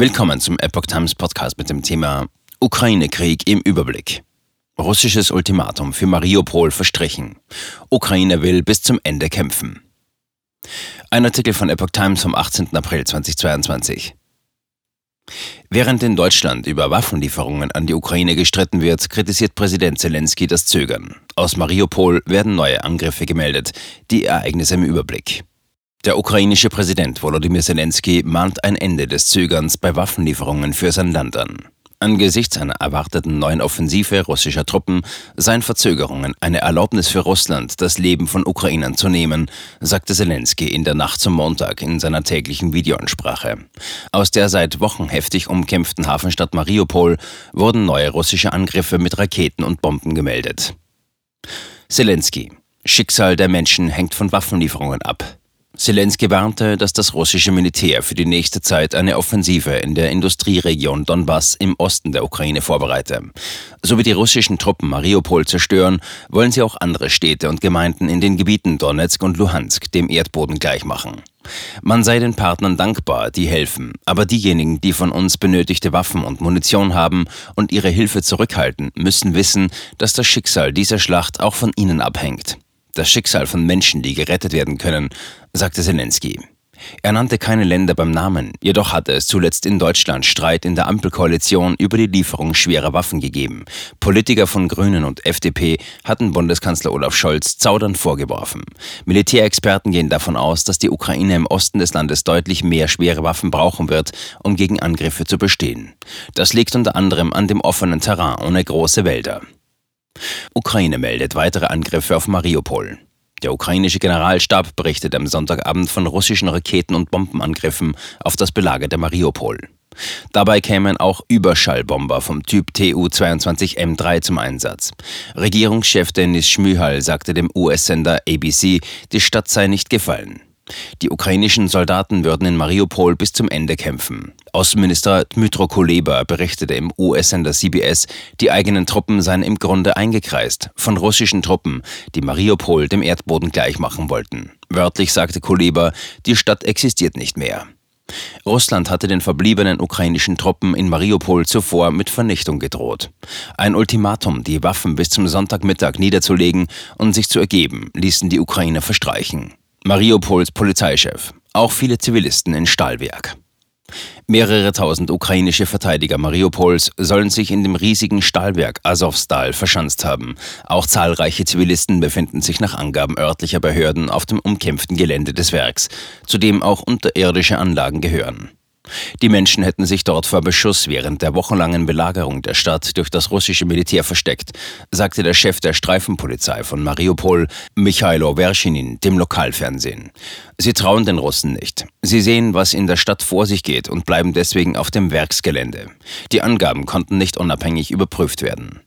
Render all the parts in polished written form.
Willkommen zum Epoch Times Podcast mit dem Thema Ukraine-Krieg im Überblick. Russisches Ultimatum für Mariupol verstrichen. Ukraine will bis zum Ende kämpfen. Ein Artikel von Epoch Times vom 18. April 2022. Während in Deutschland über Waffenlieferungen an die Ukraine gestritten wird, kritisiert Präsident Zelensky das Zögern. Aus Mariupol werden neue Angriffe gemeldet, die Ereignisse im Überblick. Der ukrainische Präsident Wolodymyr Zelensky mahnt ein Ende des Zögerns bei Waffenlieferungen für sein Land an. Angesichts einer erwarteten neuen Offensive russischer Truppen seien Verzögerungen eine Erlaubnis für Russland, das Leben von Ukrainern zu nehmen, sagte Zelensky in der Nacht zum Montag in seiner täglichen Videoansprache. Aus der seit Wochen heftig umkämpften Hafenstadt Mariupol wurden neue russische Angriffe mit Raketen und Bomben gemeldet. Zelensky: Schicksal der Menschen hängt von Waffenlieferungen ab. Zelensky warnte, dass das russische Militär für die nächste Zeit eine Offensive in der Industrieregion Donbass im Osten der Ukraine vorbereite. So wie die russischen Truppen Mariupol zerstören, wollen sie auch andere Städte und Gemeinden in den Gebieten Donetsk und Luhansk dem Erdboden gleichmachen. Man sei den Partnern dankbar, die helfen, aber diejenigen, die von uns benötigte Waffen und Munition haben und ihre Hilfe zurückhalten, müssen wissen, dass das Schicksal dieser Schlacht auch von ihnen abhängt. Das Schicksal von Menschen, die gerettet werden können, sagte Zelensky. Er nannte keine Länder beim Namen, jedoch hatte es zuletzt in Deutschland Streit in der Ampelkoalition über die Lieferung schwerer Waffen gegeben. Politiker von Grünen und FDP hatten Bundeskanzler Olaf Scholz Zaudern vorgeworfen. Militärexperten gehen davon aus, dass die Ukraine im Osten des Landes deutlich mehr schwere Waffen brauchen wird, um gegen Angriffe zu bestehen. Das liegt unter anderem an dem offenen Terrain ohne große Wälder. Ukraine meldet weitere Angriffe auf Mariupol. Der ukrainische Generalstab berichtet am Sonntagabend von russischen Raketen- und Bombenangriffen auf das belagerte Mariupol. Dabei kämen auch Überschallbomber vom Typ Tu-22 M3 zum Einsatz. Regierungschef Denis Schmyhal sagte dem US-Sender ABC, die Stadt sei nicht gefallen. Die ukrainischen Soldaten würden in Mariupol bis zum Ende kämpfen. Außenminister Dmytro Kuleba berichtete im US-Sender CBS, die eigenen Truppen seien im Grunde eingekreist von russischen Truppen, die Mariupol dem Erdboden gleichmachen wollten. Wörtlich sagte Kuleba, die Stadt existiert nicht mehr. Russland hatte den verbliebenen ukrainischen Truppen in Mariupol zuvor mit Vernichtung gedroht. Ein Ultimatum, die Waffen bis zum Sonntagmittag niederzulegen und sich zu ergeben, ließen die Ukrainer verstreichen. Mariupols Polizeichef: auch viele Zivilisten in Stahlwerk. Mehrere tausend ukrainische Verteidiger Mariupols sollen sich in dem riesigen Stahlwerk Azovstal verschanzt haben. Auch zahlreiche Zivilisten befinden sich nach Angaben örtlicher Behörden auf dem umkämpften Gelände des Werks, zu dem auch unterirdische Anlagen gehören. Die Menschen hätten sich dort vor Beschuss während der wochenlangen Belagerung der Stadt durch das russische Militär versteckt, sagte der Chef der Streifenpolizei von Mariupol, Michailo Vershinin, dem Lokalfernsehen. Sie trauen den Russen nicht. Sie sehen, was in der Stadt vor sich geht und bleiben deswegen auf dem Werksgelände. Die Angaben konnten nicht unabhängig überprüft werden.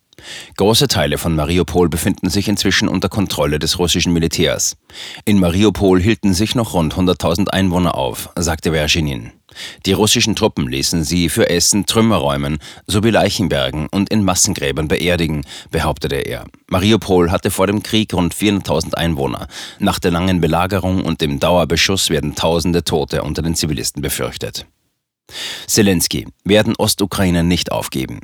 Große Teile von Mariupol befinden sich inzwischen unter Kontrolle des russischen Militärs. In Mariupol hielten sich noch rund 100.000 Einwohner auf, sagte Vershinin. Die russischen Truppen ließen sie für Essen Trümmer räumen, sowie Leichenbergen und in Massengräbern beerdigen, behauptete er. Mariupol hatte vor dem Krieg rund 400.000 Einwohner. Nach der langen Belagerung und dem Dauerbeschuss werden tausende Tote unter den Zivilisten befürchtet. Zelensky: werden Ostukrainer nicht aufgeben.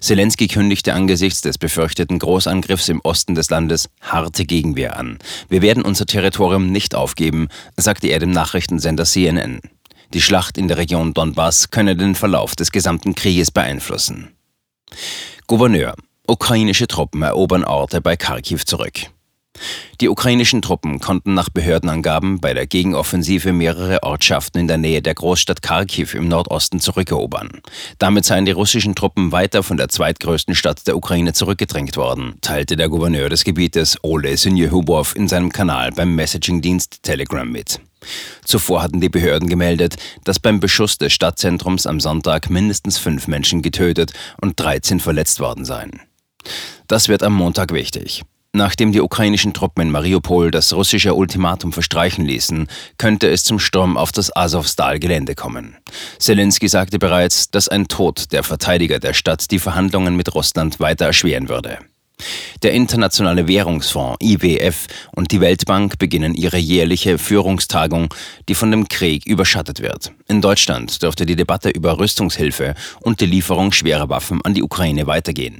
Zelensky kündigte angesichts des befürchteten Großangriffs im Osten des Landes harte Gegenwehr an. Wir werden unser Territorium nicht aufgeben, sagte er dem Nachrichtensender CNN. Die Schlacht in der Region Donbass könne den Verlauf des gesamten Krieges beeinflussen. Gouverneur: ukrainische Truppen erobern Orte bei Charkiw zurück. Die ukrainischen Truppen konnten nach Behördenangaben bei der Gegenoffensive mehrere Ortschaften in der Nähe der Großstadt Charkiw im Nordosten zurückerobern. Damit seien die russischen Truppen weiter von der zweitgrößten Stadt der Ukraine zurückgedrängt worden, teilte der Gouverneur des Gebietes Ole Sinjehubov in seinem Kanal beim Messaging-Dienst Telegram mit. Zuvor hatten die Behörden gemeldet, dass beim Beschuss des Stadtzentrums am Sonntag mindestens 5 Menschen getötet und 13 verletzt worden seien. Das wird am Montag wichtig. Nachdem die ukrainischen Truppen in Mariupol das russische Ultimatum verstreichen ließen, könnte es zum Sturm auf das Azovstal-Gelände kommen. Zelensky sagte bereits, dass ein Tod der Verteidiger der Stadt die Verhandlungen mit Russland weiter erschweren würde. Der Internationale Währungsfonds IWF und die Weltbank beginnen ihre jährliche Führungstagung, die von dem Krieg überschattet wird. In Deutschland dürfte die Debatte über Rüstungshilfe und die Lieferung schwerer Waffen an die Ukraine weitergehen.